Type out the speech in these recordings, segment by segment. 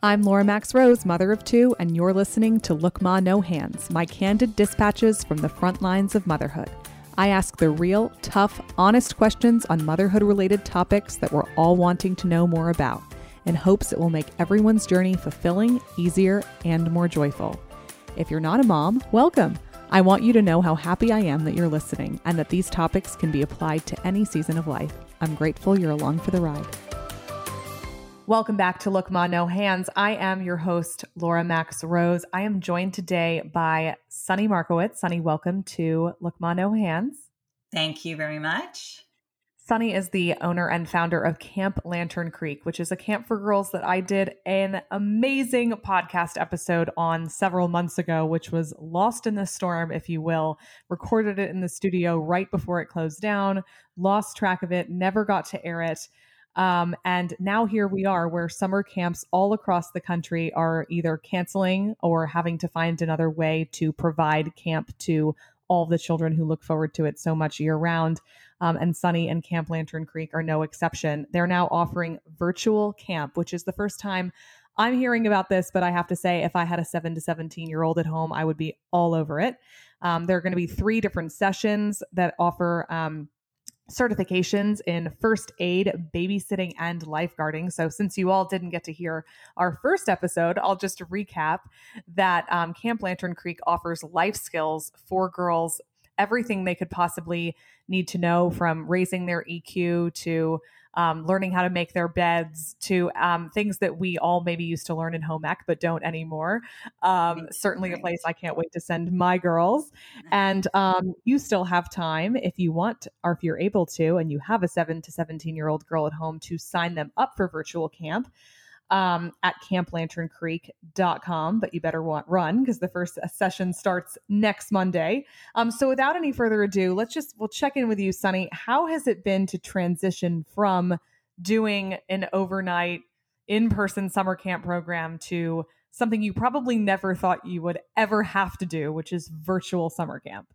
I'm Laura Max Rose, mother of two, and you're listening to Look Ma No Hands, my candid dispatches from the front lines of motherhood. I ask the real, tough, honest questions on motherhood-related topics that we're all wanting to know more about, in hopes it will make everyone's journey fulfilling, easier, and more joyful. If you're not a mom, welcome. I want you to know how happy I am that you're listening and that these topics can be applied to any season of life. I'm grateful you're along for the ride. Welcome back to Look Ma No Hands. I am your host, Laura Max Rose. I am joined today by Sunny Markowitz. Sunny, welcome to Look Ma No Hands. Thank you very much. Sunny is the owner and founder of Camp Lantern Creek, which is a camp for girls that I did an amazing podcast episode on several months ago, which was lost in the storm, if you will. Recorded it in the studio right before it closed down, lost track of it, never got to air it. And now here we are, where summer camps all across the country are either canceling or having to find another way to provide camp to all the children who look forward to it so much year round. And Sunny and Camp Lantern Creek are no exception. They're now offering virtual camp, which is the first time I'm hearing about this, but I have to say, if I had a 7 to 17-year-old at home, I would be all over it. There are going to be 3 different sessions that offer certifications in first aid, babysitting, and lifeguarding. So since you all didn't get to hear our first episode, I'll just recap that Camp Lantern Creek offers life skills for girls, everything they could possibly need to know, from raising their EQ to learning how to make their beds to things that we all maybe used to learn in home ec, but don't anymore. Certainly a place I can't wait to send my girls. And you still have time if you want, or if you're able to, and you have a 7 to 17-year-old girl at home, to sign them up for virtual camp at CampLanternCreek.com, but you better run because the first session starts next Monday. So without any further ado, we'll check in with you, Sunny. How has it been to transition from doing an overnight in-person summer camp program to something you probably never thought you would ever have to do, which is virtual summer camp?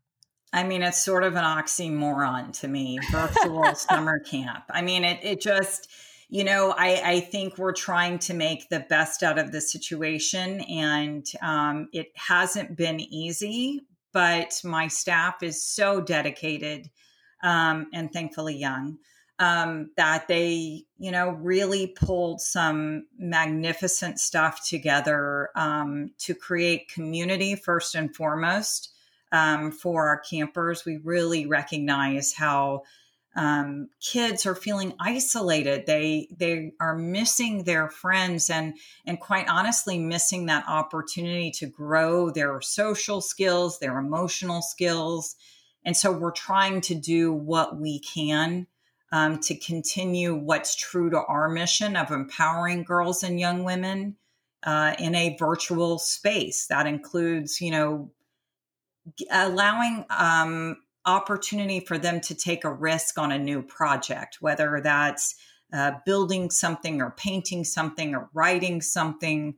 I mean, it's sort of an oxymoron to me, virtual summer camp. I mean, it just... You know, I think we're trying to make the best out of the situation, and it hasn't been easy, but my staff is so dedicated and thankfully young that they, you know, really pulled some magnificent stuff together to create community first and foremost for our campers. We really recognize how kids are feeling isolated. They are missing their friends and quite honestly, missing that opportunity to grow their social skills, their emotional skills. And so we're trying to do what we can to continue what's true to our mission of empowering girls and young women in a virtual space. That includes, you know, allowing opportunity for them to take a risk on a new project, whether that's building something or painting something or writing something.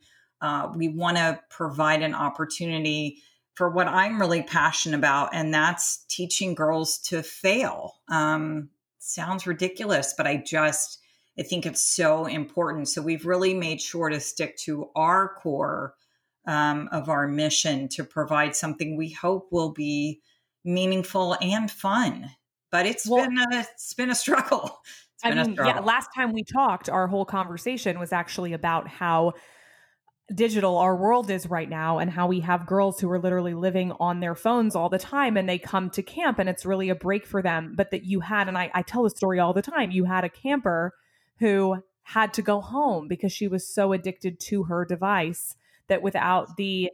We want to provide an opportunity for what I'm really passionate about, and that's teaching girls to fail. Sounds ridiculous, but I think it's so important. So we've really made sure to stick to our core of our mission to provide something we hope will be meaningful and fun, but it's been a struggle. Yeah, last time we talked, our whole conversation was actually about how digital our world is right now and how we have girls who are literally living on their phones all the time, and they come to camp and it's really a break for them. But that you had, and I tell the story all the time, you had a camper who had to go home because she was so addicted to her device that without the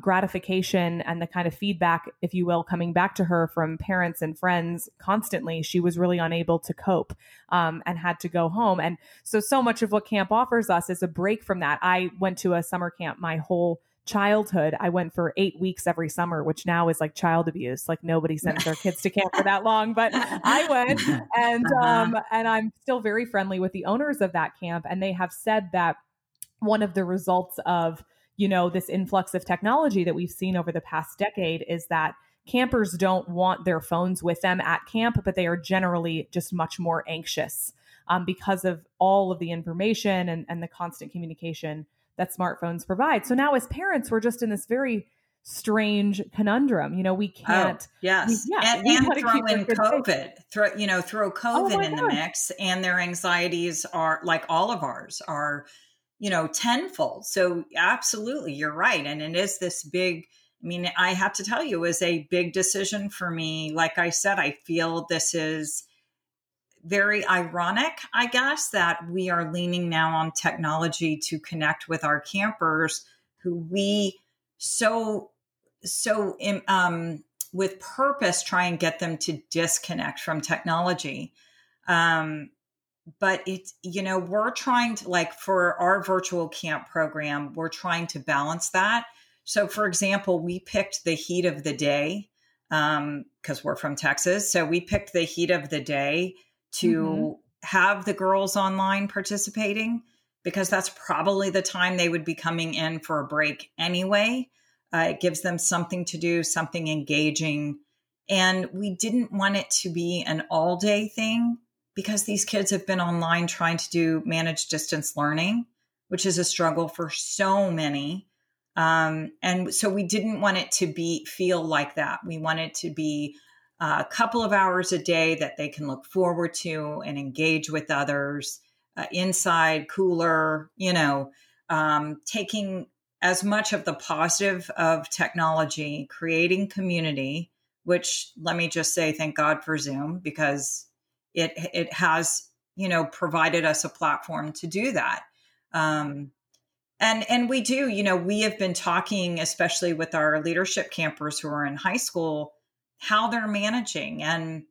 gratification and the kind of feedback, if you will, coming back to her from parents and friends constantly, she was really unable to cope and had to go home. And so much of what camp offers us is a break from that. I went to a summer camp my whole childhood. I went for 8 weeks every summer, which now is like child abuse. Like nobody sends their kids to camp for that long, but I went, and I'm still very friendly with the owners of that camp. And they have said that one of the results of, you know, this influx of technology that we've seen over the past decade is that campers don't want their phones with them at camp, but they are generally just much more anxious because of all of the information and the constant communication that smartphones provide. So now as parents, we're just in this very strange conundrum. You know, we can't. Oh, yes. And throw in COVID, throw COVID in the mix, and their anxieties are, like all of ours, are, tenfold. So absolutely, you're right. And it is this big, I have to tell you, is a big decision for me. Like I said, I feel this is very ironic, I guess, that we are leaning now on technology to connect with our campers who we so with purpose try and get them to disconnect from technology. But it's, we're trying to, like, for our virtual camp program, we're trying to balance that. So for example, we picked the heat of the day, because we're from Texas. So we picked the heat of the day to have the girls online participating, because that's probably the time they would be coming in for a break anyway. It gives them something to do, something engaging. And we didn't want it to be an all-day thing, because these kids have been online trying to manage distance learning, which is a struggle for so many. And so we didn't want it to feel like that. We want it to be a couple of hours a day that they can look forward to and engage with others, inside, cooler, taking as much of the positive of technology, creating community, which, let me just say, thank God for Zoom, because it has, provided us a platform to do that. And we do, we have been talking, especially with our leadership campers who are in high school, how they're managing, and,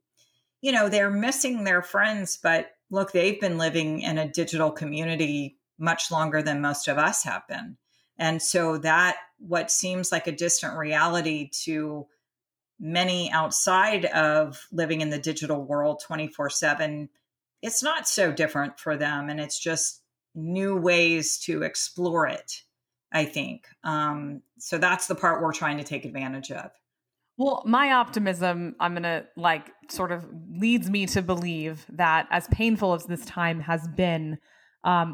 they're missing their friends, but look, they've been living in a digital community much longer than most of us have been. And so that, what seems like a distant reality to many outside of living in the digital world 24/7, it's not so different for them. And it's just new ways to explore it, I think. So that's the part we're trying to take advantage of. Well, my optimism, I'm going to sort of leads me to believe that as painful as this time has been,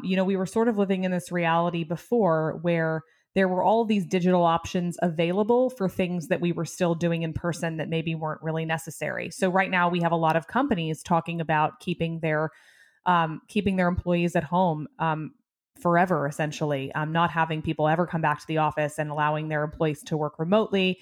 we were sort of living in this reality before where there were all these digital options available for things that we were still doing in person that maybe weren't really necessary. So right now we have a lot of companies talking about keeping their employees at home forever, essentially, not having people ever come back to the office and allowing their employees to work remotely,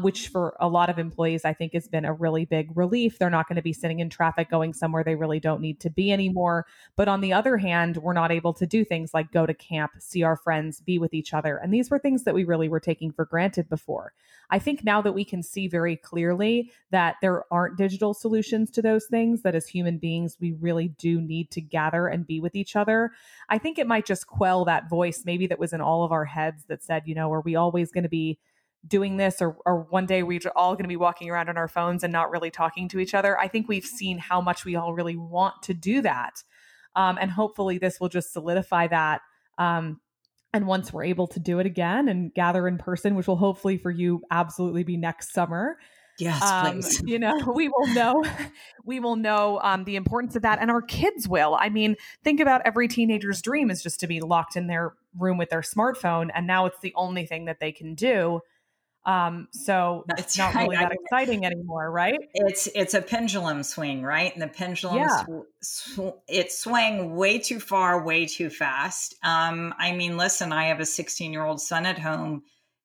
which for a lot of employees, I think, has been a really big relief. They're not going to be sitting in traffic going somewhere they really don't need to be anymore. But on the other hand, we're not able to do things like go to camp, see our friends, be with each other. And these were things that we really were taking for granted before. I think now that we can see very clearly that there aren't digital solutions to those things, that as human beings, we really do need to gather and be with each other. I think it might just quell that voice maybe that was in all of our heads that said, are we always going to be doing this? Or one day we're all going to be walking around on our phones and not really talking to each other. I think we've seen how much we all really want to do that. And hopefully this will just solidify that. And once we're able to do it again and gather in person, which will hopefully for you absolutely be next summer. Yes, please. We will know the importance of that, and our kids will. Think about every teenager's dream is just to be locked in their room with their smartphone, and now it's the only thing that they can do. So it's not really that exciting anymore, right? It's a pendulum swing, right? And the pendulum, it swung way too far, way too fast. Listen, I have a 16-year-old son at home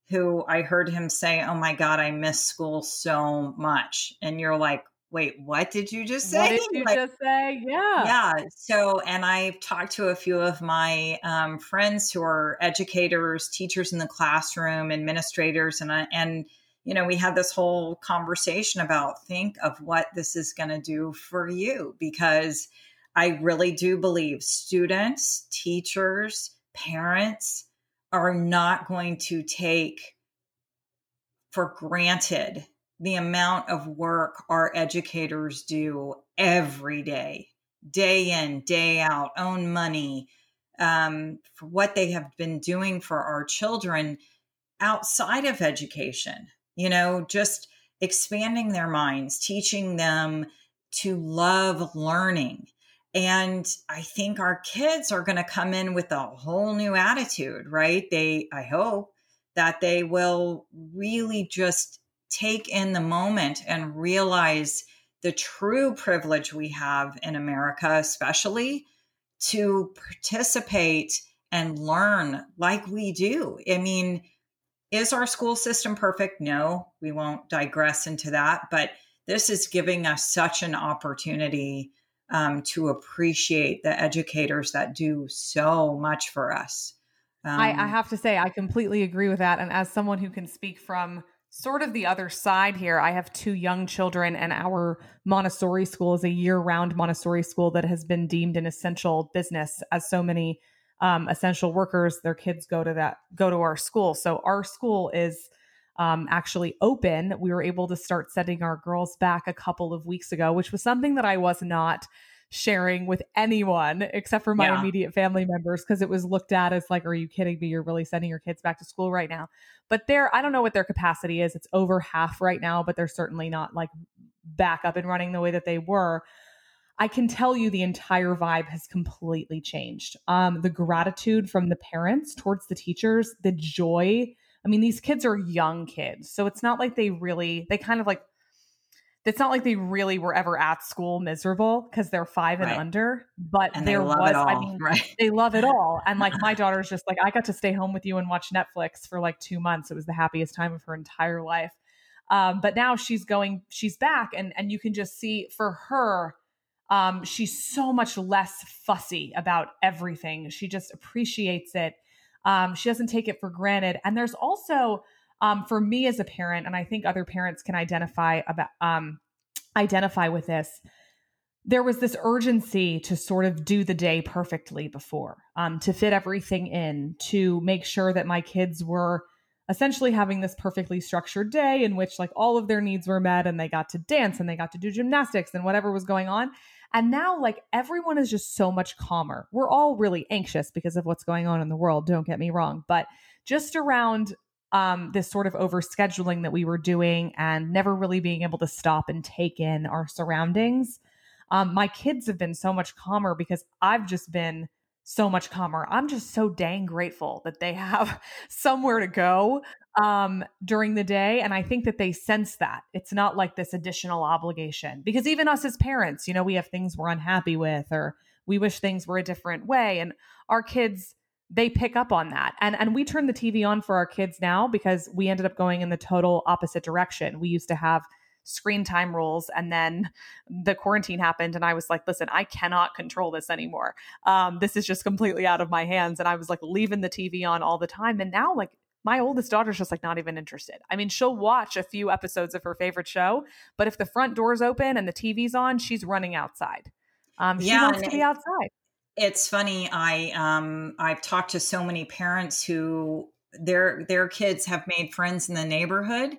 who I heard him say, "Oh my God, I miss school so much." And you're like, "Wait, what did you just say?" Yeah. So, and I've talked to a few of my friends who are educators, teachers in the classroom, administrators, and we had this whole conversation about think of what this is going to do for you, because I really do believe students, teachers, parents are not going to take for granted the amount of work our educators do every day, day in, day out, own money, for what they have been doing for our children outside of education, just expanding their minds, teaching them to love learning. And I think our kids are going to come in with a whole new attitude, right? I hope that they will really just take in the moment and realize the true privilege we have in America, especially to participate and learn like we do. I mean, is our school system perfect? No, we won't digress into that, but this is giving us such an opportunity to appreciate the educators that do so much for us. I have to say, I completely agree with that. And as someone who can speak from sort of the other side here, I have two young children, and our Montessori school is a year-round Montessori school that has been deemed an essential business, as so many essential workers, their kids go to our school. So our school is actually open. We were able to start sending our girls back a couple of weeks ago, which was something that I was not sharing with anyone except for my immediate family members, because it was looked at as like, are you kidding me? You're really sending your kids back to school right now. But I don't know what their capacity is. It's over half right now, but they're certainly not like back up and running the way that they were. I can tell you the entire vibe has completely changed. The gratitude from the parents towards the teachers, the joy. I mean, these kids are young kids, so it's not like it's not like they really were ever at school miserable, because they're 5 and under, but they love it all. And like my daughter's just like, I got to stay home with you and watch Netflix for like 2 months. It was the happiest time of her entire life. But now she's back, and you can just see for her, she's so much less fussy about everything. She just appreciates it. She doesn't take it for granted. And there's also, for me as a parent, and I think other parents can identify with this, there was this urgency to sort of do the day perfectly before, to fit everything in, to make sure that my kids were essentially having this perfectly structured day in which like all of their needs were met, and they got to dance and they got to do gymnastics and whatever was going on. And now like everyone is just so much calmer. We're all really anxious because of what's going on in the world. Don't get me wrong, but just around this sort of overscheduling that we were doing and never really being able to stop and take in our surroundings. My kids have been so much calmer because I've just been so much calmer. I'm just so dang grateful that they have somewhere to go during the day. And I think that they sense that. It's not like this additional obligation, because even us as parents, you know, we have things we're unhappy with, or we wish things were a different way. And our kids, they pick up on that. And we turn the TV on for our kids now because we ended up going in the total opposite direction. We used to have screen time rules, and then the quarantine happened, and I was like, listen, I cannot control this anymore. This is just completely out of my hands. And I was like leaving the TV on all the time. And now like my oldest daughter's just like not even interested. I mean, she'll watch a few episodes of her favorite show, but if the front door's open and the TV's on, she's running outside. She wants to be outside. It's funny. I've talked to so many parents who their kids have made friends in the neighborhood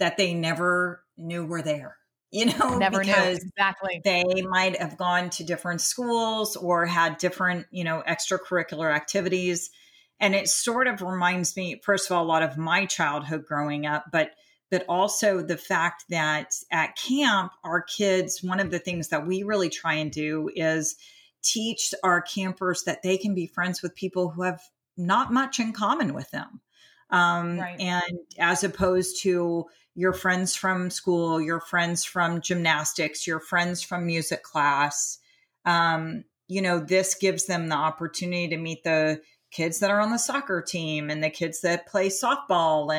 that they never knew were there, you know, exactly. They might have gone to different schools or had different, you know, extracurricular activities. And it sort of reminds me, first of all, a lot of my childhood growing up, but also the fact that at camp, our kids, one of the things that we really try and do is teach our campers that they can be friends with people who have not much in common with them. And as opposed to your friends from school, your friends from gymnastics, your friends from music class, you know, this gives them the opportunity to meet the kids that are on the soccer team and the kids that play softball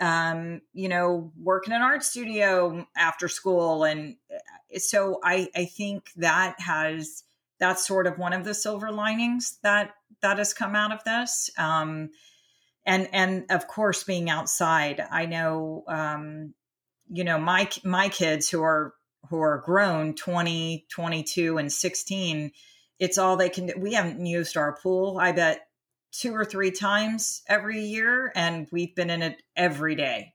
and, you know, work in an art studio after school. And so I think that's sort of one of the silver linings that has come out of this. And of course, being outside, I know, you know, my kids who are grown 20, 22 and 16, it's all they can do. We haven't used our pool, I bet 2 or 3 times every year. And we've been in it every day.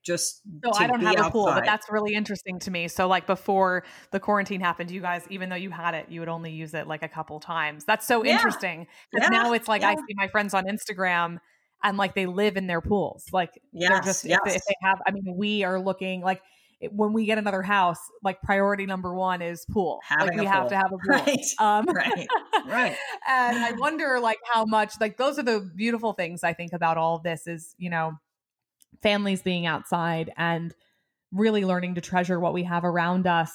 I don't have a pool, but that's really interesting to me. So like before the quarantine happened, you guys, even though you had it, you would only use it like a couple times. That's so interesting. Because now it's like, I see my friends on Instagram and like they live in their pools. Like, they're just, if they have, I mean, we are looking like when we get another house, like priority number one is pool. Have to have a pool. Right. Right. And I wonder like how much, like those are the beautiful things I think about all of this is, you know, families being outside and really learning to treasure what we have around us.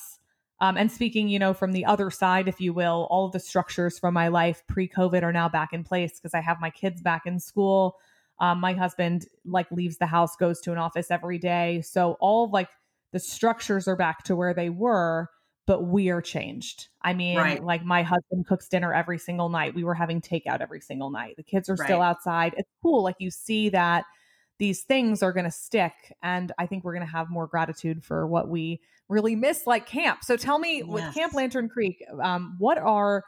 And speaking, you know, from the other side, if you will, all of the structures from my life pre-COVID are now back in place because I have my kids back in school. My husband like leaves the house, goes to an office every day. So all like the structures are back to where they were, but we are changed. I mean, like my husband cooks dinner every single night. We were having takeout every single night. The kids are still outside. It's cool. Like you see that these things are going to stick. And I think we're going to have more gratitude for what we really miss, like camp. So tell me with Camp Lantern Creek, what are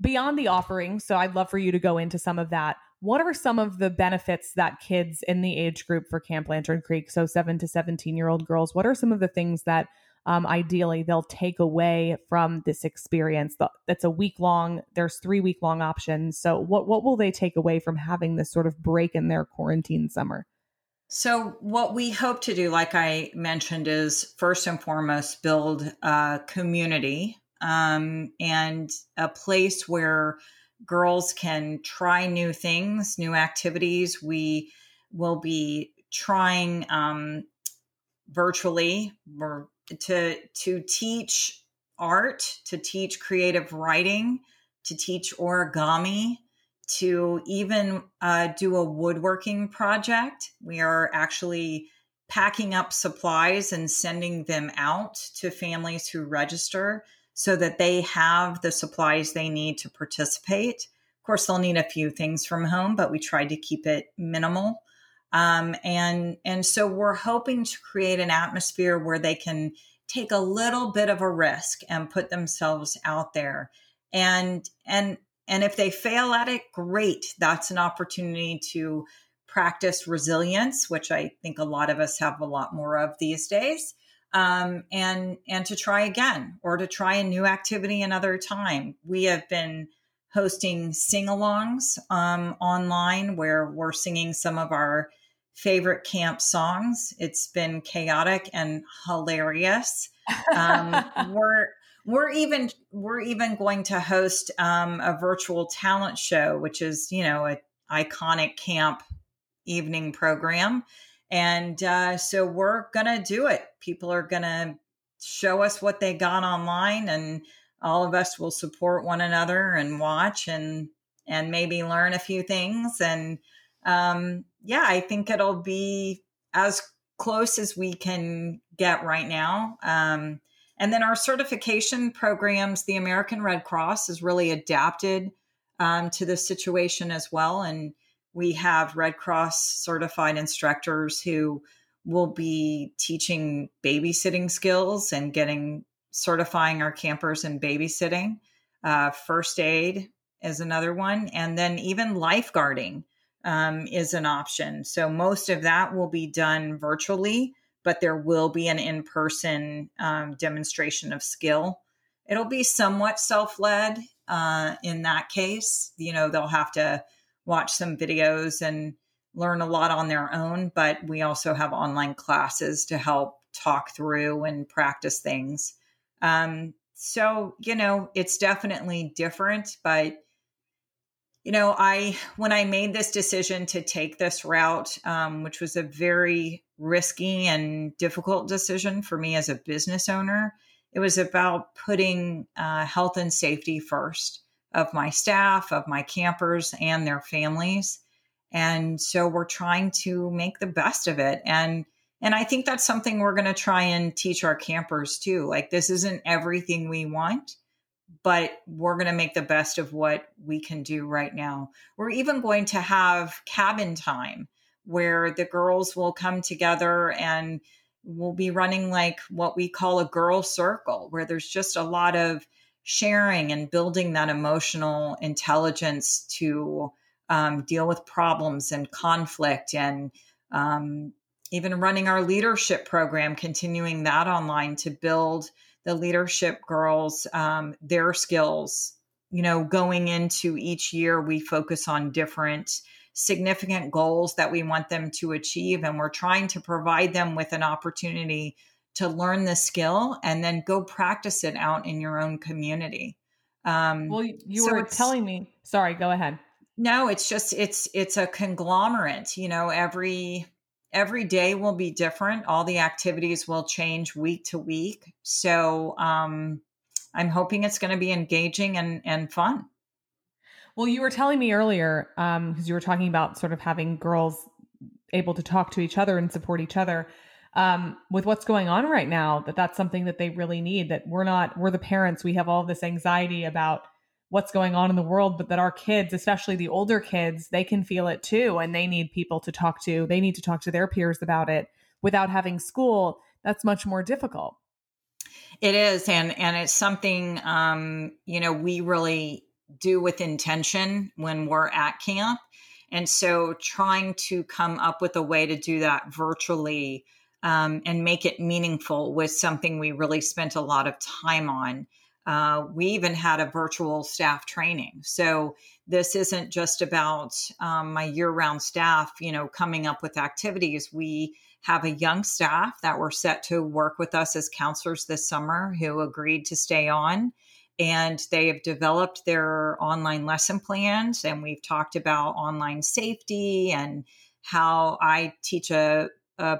beyond the offering? So I'd love for you to go into some of that. What are some of the benefits that kids in the age group for Camp Lantern Creek, so 7 to 17-year-old girls, what are some of the things that ideally they'll take away from this experience? That's a week-long, there's 3-week-long options. So what will they take away from having this sort of break in their quarantine summer? So what we hope to do, like I mentioned, is first and foremost build a community and a place where girls can try new things, new activities. We will be trying virtually to teach art, to teach creative writing, to teach origami, to even do a woodworking project. We are actually packing up supplies and sending them out to families who register so that they have the supplies they need to participate. Of course, they'll need a few things from home, but we tried to keep it minimal. And so we're hoping to create an atmosphere where they can take a little bit of a risk and put themselves out there. And if they fail at it, great. That's an opportunity to practice resilience, which I think a lot of us have a lot more of these days. And to try again, or to try a new activity another time. We have been hosting sing-alongs online where we're singing some of our favorite camp songs. It's been chaotic and hilarious. We're even going to host a virtual talent show, which is, you know, an iconic camp evening program. And so we're going to do it. People are going to show us what they got online, and all of us will support one another and watch and maybe learn a few things. And I think it'll be as close as we can get right now. And then our certification programs, the American Red Cross is really adapted to this situation as well. And we have Red Cross certified instructors who will be teaching babysitting skills and certifying our campers in babysitting. First aid is another one. And then even lifeguarding is an option. So most of that will be done virtually, but there will be an in-person demonstration of skill. It'll be somewhat self-led in that case. You know, they'll have to watch some videos and learn a lot on their own, but we also have online classes to help talk through and practice things. So, you know, it's definitely different, but, you know, when I made this decision to take this route, which was a very risky and difficult decision for me as a business owner, it was about putting health and safety first, of my staff, of my campers and their families. And so we're trying to make the best of it. And I think that's something we're going to try and teach our campers too. Like, this isn't everything we want, but we're going to make the best of what we can do right now. We're even going to have cabin time where the girls will come together, and we'll be running like what we call a girl circle, where there's just a lot of sharing and building that emotional intelligence to deal with problems and conflict, and even running our leadership program, continuing that online to build the leadership girls, their skills. You know, going into each year, we focus on different significant goals that we want them to achieve. And we're trying to provide them with an opportunity to learn the skill and then go practice it out in your own community. Well, you were telling me, sorry, go ahead. No, it's just, it's a conglomerate, you know, every day will be different. All the activities will change week to week. So, I'm hoping it's going to be engaging and fun. Well, you were telling me earlier, because you were talking about sort of having girls able to talk to each other and support each other, with what's going on right now, that's something that they really need, that we're the parents. We have all this anxiety about what's going on in the world, but that our kids, especially the older kids, they can feel it too. And they need people to talk to. They need to talk to their peers about it without having school. That's much more difficult. It is. And it's something, you know, we really do with intention when we're at camp. And so trying to come up with a way to do that virtually, and make it meaningful was something we really spent a lot of time on. We even had a virtual staff training. So this isn't just about my year-round staff, you know, coming up with activities. We have a young staff that were set to work with us as counselors this summer who agreed to stay on, and they have developed their online lesson plans. And we've talked about online safety and how I teach a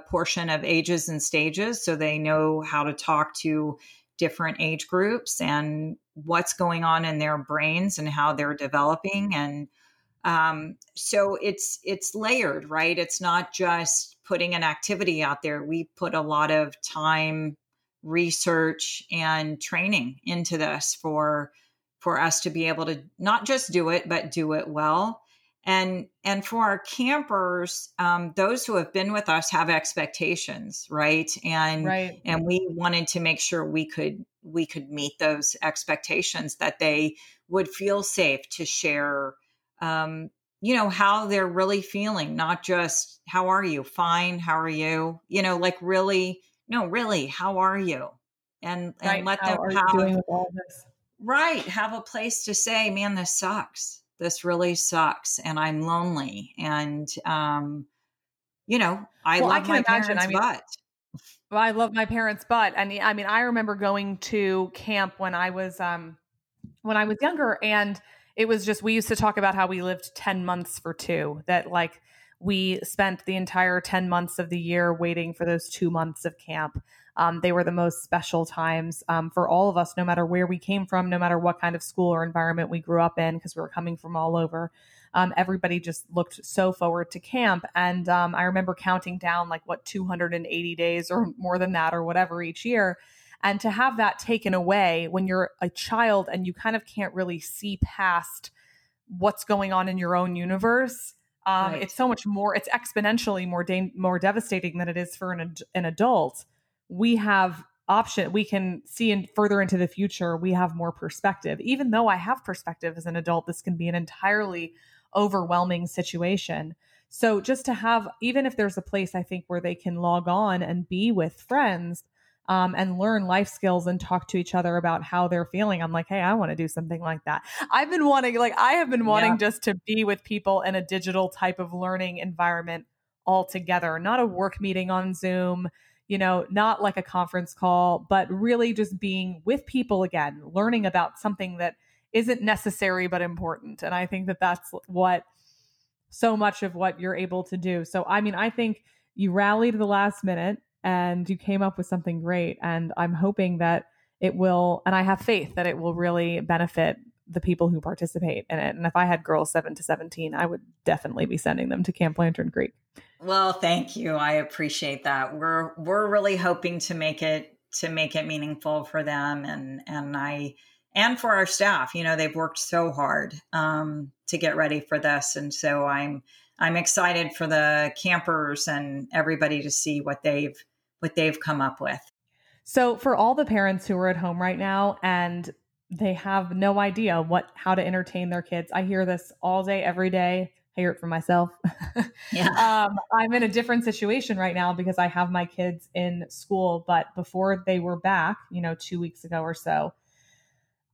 portion of ages and stages, so they know how to talk to different age groups and what's going on in their brains and how they're developing. And so it's layered, right? It's not just putting an activity out there. We put a lot of time, research, and training into this for us to be able to not just do it, but do it well. And for our campers, those who have been with us have expectations, right? And we wanted to make sure we could meet those expectations, that they would feel safe to share, you know, how they're really feeling, not just, how are you? Fine. How are you? You know, like really, no, really, how are you? And let them have a place to say, man, this sucks. This really sucks, and I'm lonely. And, you know, I love my parents' butt. And I mean, I remember going to camp when I was younger, and it was just, we used to talk about how we lived 10 months for two, that like we spent the entire 10 months of the year waiting for those 2 months of camp. They were the most special times for all of us, no matter where we came from, no matter what kind of school or environment we grew up in, because we were coming from all over. Everybody just looked so forward to camp. And I remember counting down 280 days or more than that or whatever each year. And to have that taken away when you're a child and you kind of can't really see past what's going on in your own universe. Right. It's so much more, it's exponentially more devastating than it is for an adult. We have option. We can see further into the future. We have more perspective. Even though I have perspective as an adult, this can be an entirely overwhelming situation. So just to have, even if there's a place, I think, where they can log on and be with friends and learn life skills and talk to each other about how they're feeling. I'm like, hey, I want to do something like that. I have been wanting just to be with people in a digital type of learning environment altogether, not a work meeting on Zoom, you know, not like a conference call, but really just being with people again, learning about something that isn't necessary, but important. And I think that that's what so much of what you're able to do. So, I mean, I think you rallied the last minute and you came up with something great. And I'm hoping that it will, and I have faith that it will really benefit the people who participate in it. And if I had girls 7 to 17, I would definitely be sending them to Camp Lantern Creek. Well, thank you. I appreciate that. We're really hoping to make it meaningful for them and for our staff. You know, they've worked so hard to get ready for this. And so I'm excited for the campers and everybody to see what they've come up with. So for all the parents who are at home right now and they have no idea how to entertain their kids. I hear this all day, every day. I hear it from myself. Yeah. I'm in a different situation right now because I have my kids in school, but before they were back, you know, 2 weeks ago or so,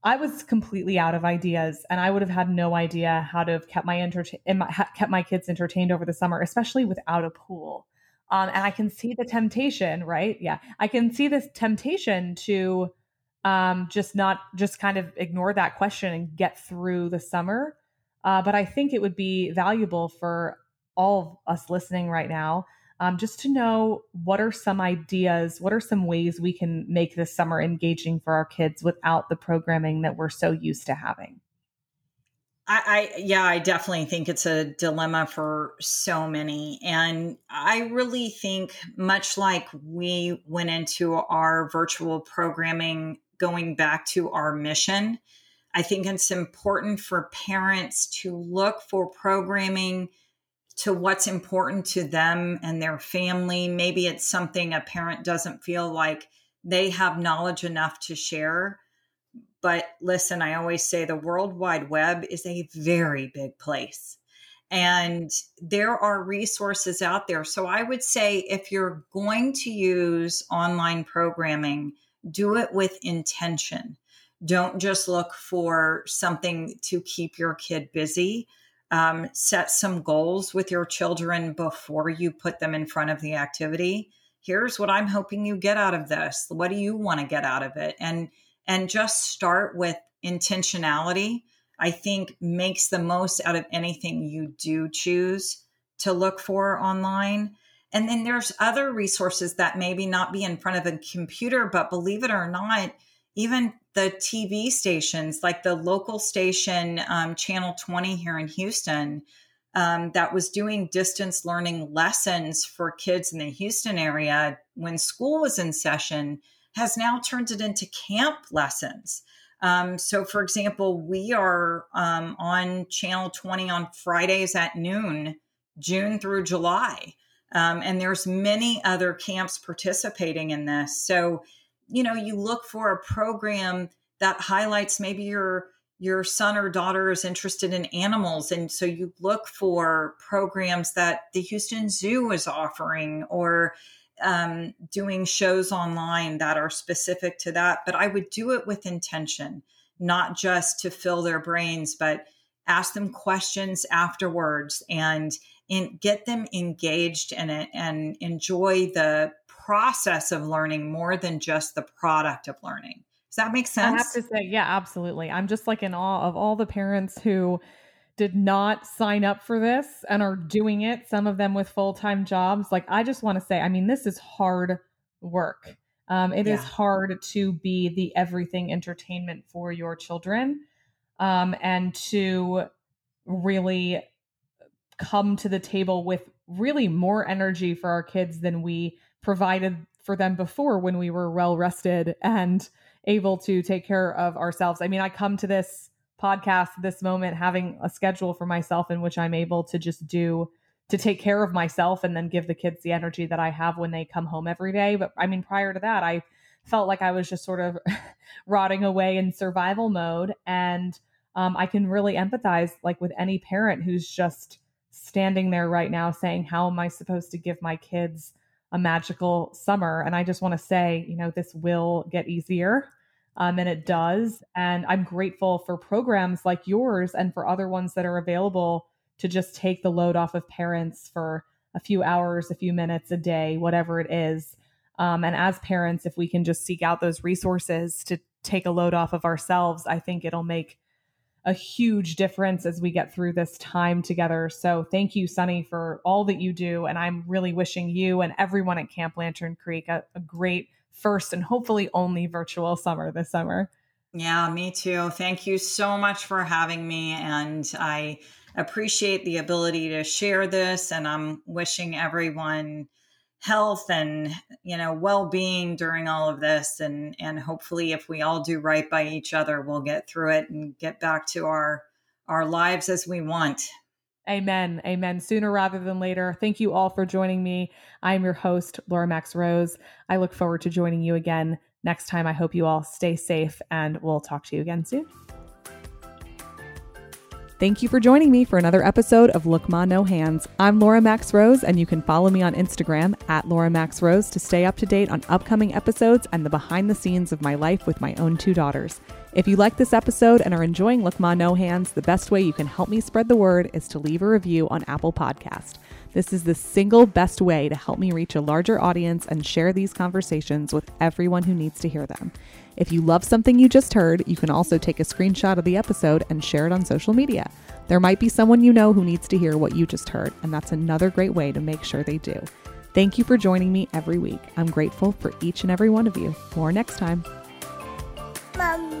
I was completely out of ideas, and I would have had no idea how to have kept my kids entertained over the summer, especially without a pool. And I can see the temptation, right? Yeah. I can see this temptation to just kind of ignore that question and get through the summer. But I think it would be valuable for all of us listening right now, just to know what are some ideas, what are some ways we can make this summer engaging for our kids without the programming that we're so used to having. I definitely think it's a dilemma for so many. And I really think, much like we went into our virtual programming, going back to our mission, I think it's important for parents to look for programming to what's important to them and their family. Maybe it's something a parent doesn't feel like they have knowledge enough to share. But listen, I always say the World Wide Web is a very big place, and there are resources out there. So I would say if you're going to use online programming, do it with intention. Don't just look for something to keep your kid busy. Set some goals with your children before you put them in front of the activity. Here's what I'm hoping you get out of this. What do you want to get out of it? And just start with intentionality, I think, makes the most out of anything you do choose to look for online. And then there's other resources that maybe not be in front of a computer, but believe it or not, even the TV stations, like the local station, Channel 20 here in Houston, that was doing distance learning lessons for kids in the Houston area when school was in session, has now turned it into camp lessons. So for example, we are on Channel 20 on Fridays at noon, June through July. And there's many other camps participating in this. So, you know, you look for a program that highlights maybe your son or daughter is interested in animals. And so you look for programs that the Houston Zoo is offering, or doing shows online that are specific to that. But I would do it with intention, not just to fill their brains, but ask them questions afterwards and get them engaged in it and enjoy the process of learning more than just the product of learning. Does that make sense? I have to say, yeah, absolutely. I'm just like in awe of all the parents who did not sign up for this and are doing it, some of them with full-time jobs. Like, I just want to say, I mean, this is hard work. It is hard to be the everything entertainment for your children, and to really come to the table with really more energy for our kids than we provided for them before, when we were well-rested and able to take care of ourselves. I mean, I come to this podcast, this moment, having a schedule for myself in which I'm able to just to take care of myself and then give the kids the energy that I have when they come home every day. But I mean, prior to that, I felt like I was just sort of rotting away in survival mode. And I can really empathize, like, with any parent who's just standing there right now saying, how am I supposed to give my kids a magical summer? And I just want to say, you know, this will get easier. And it does. And I'm grateful for programs like yours and for other ones that are available to just take the load off of parents for a few hours, a few minutes, a day, whatever it is. And as parents, if we can just seek out those resources to take a load off of ourselves, I think it'll make a huge difference as we get through this time together. So thank you, Sunny, for all that you do. And I'm really wishing you and everyone at Camp Lantern Creek a great first and hopefully only virtual summer this summer. Yeah, me too. Thank you so much for having me. And I appreciate the ability to share this. And I'm wishing everyone health and, you know, well-being during all of this. And hopefully if we all do right by each other, we'll get through it and get back to our lives as we want. Amen. Amen. Sooner rather than later. Thank you all for joining me. I'm your host, Laura Max Rose. I look forward to joining you again next time. I hope you all stay safe, and we'll talk to you again soon. Thank you for joining me for another episode of Look Ma No Hands. I'm Laura Max Rose, and you can follow me on Instagram @LauraMaxRose to stay up to date on upcoming episodes and the behind the scenes of my life with my own two daughters. If you like this episode and are enjoying Look Ma No Hands, the best way you can help me spread the word is to leave a review on Apple Podcast. This is the single best way to help me reach a larger audience and share these conversations with everyone who needs to hear them. If you love something you just heard, you can also take a screenshot of the episode and share it on social media. There might be someone you know who needs to hear what you just heard, and that's another great way to make sure they do. Thank you for joining me every week. I'm grateful for each and every one of you. More next time. Mom.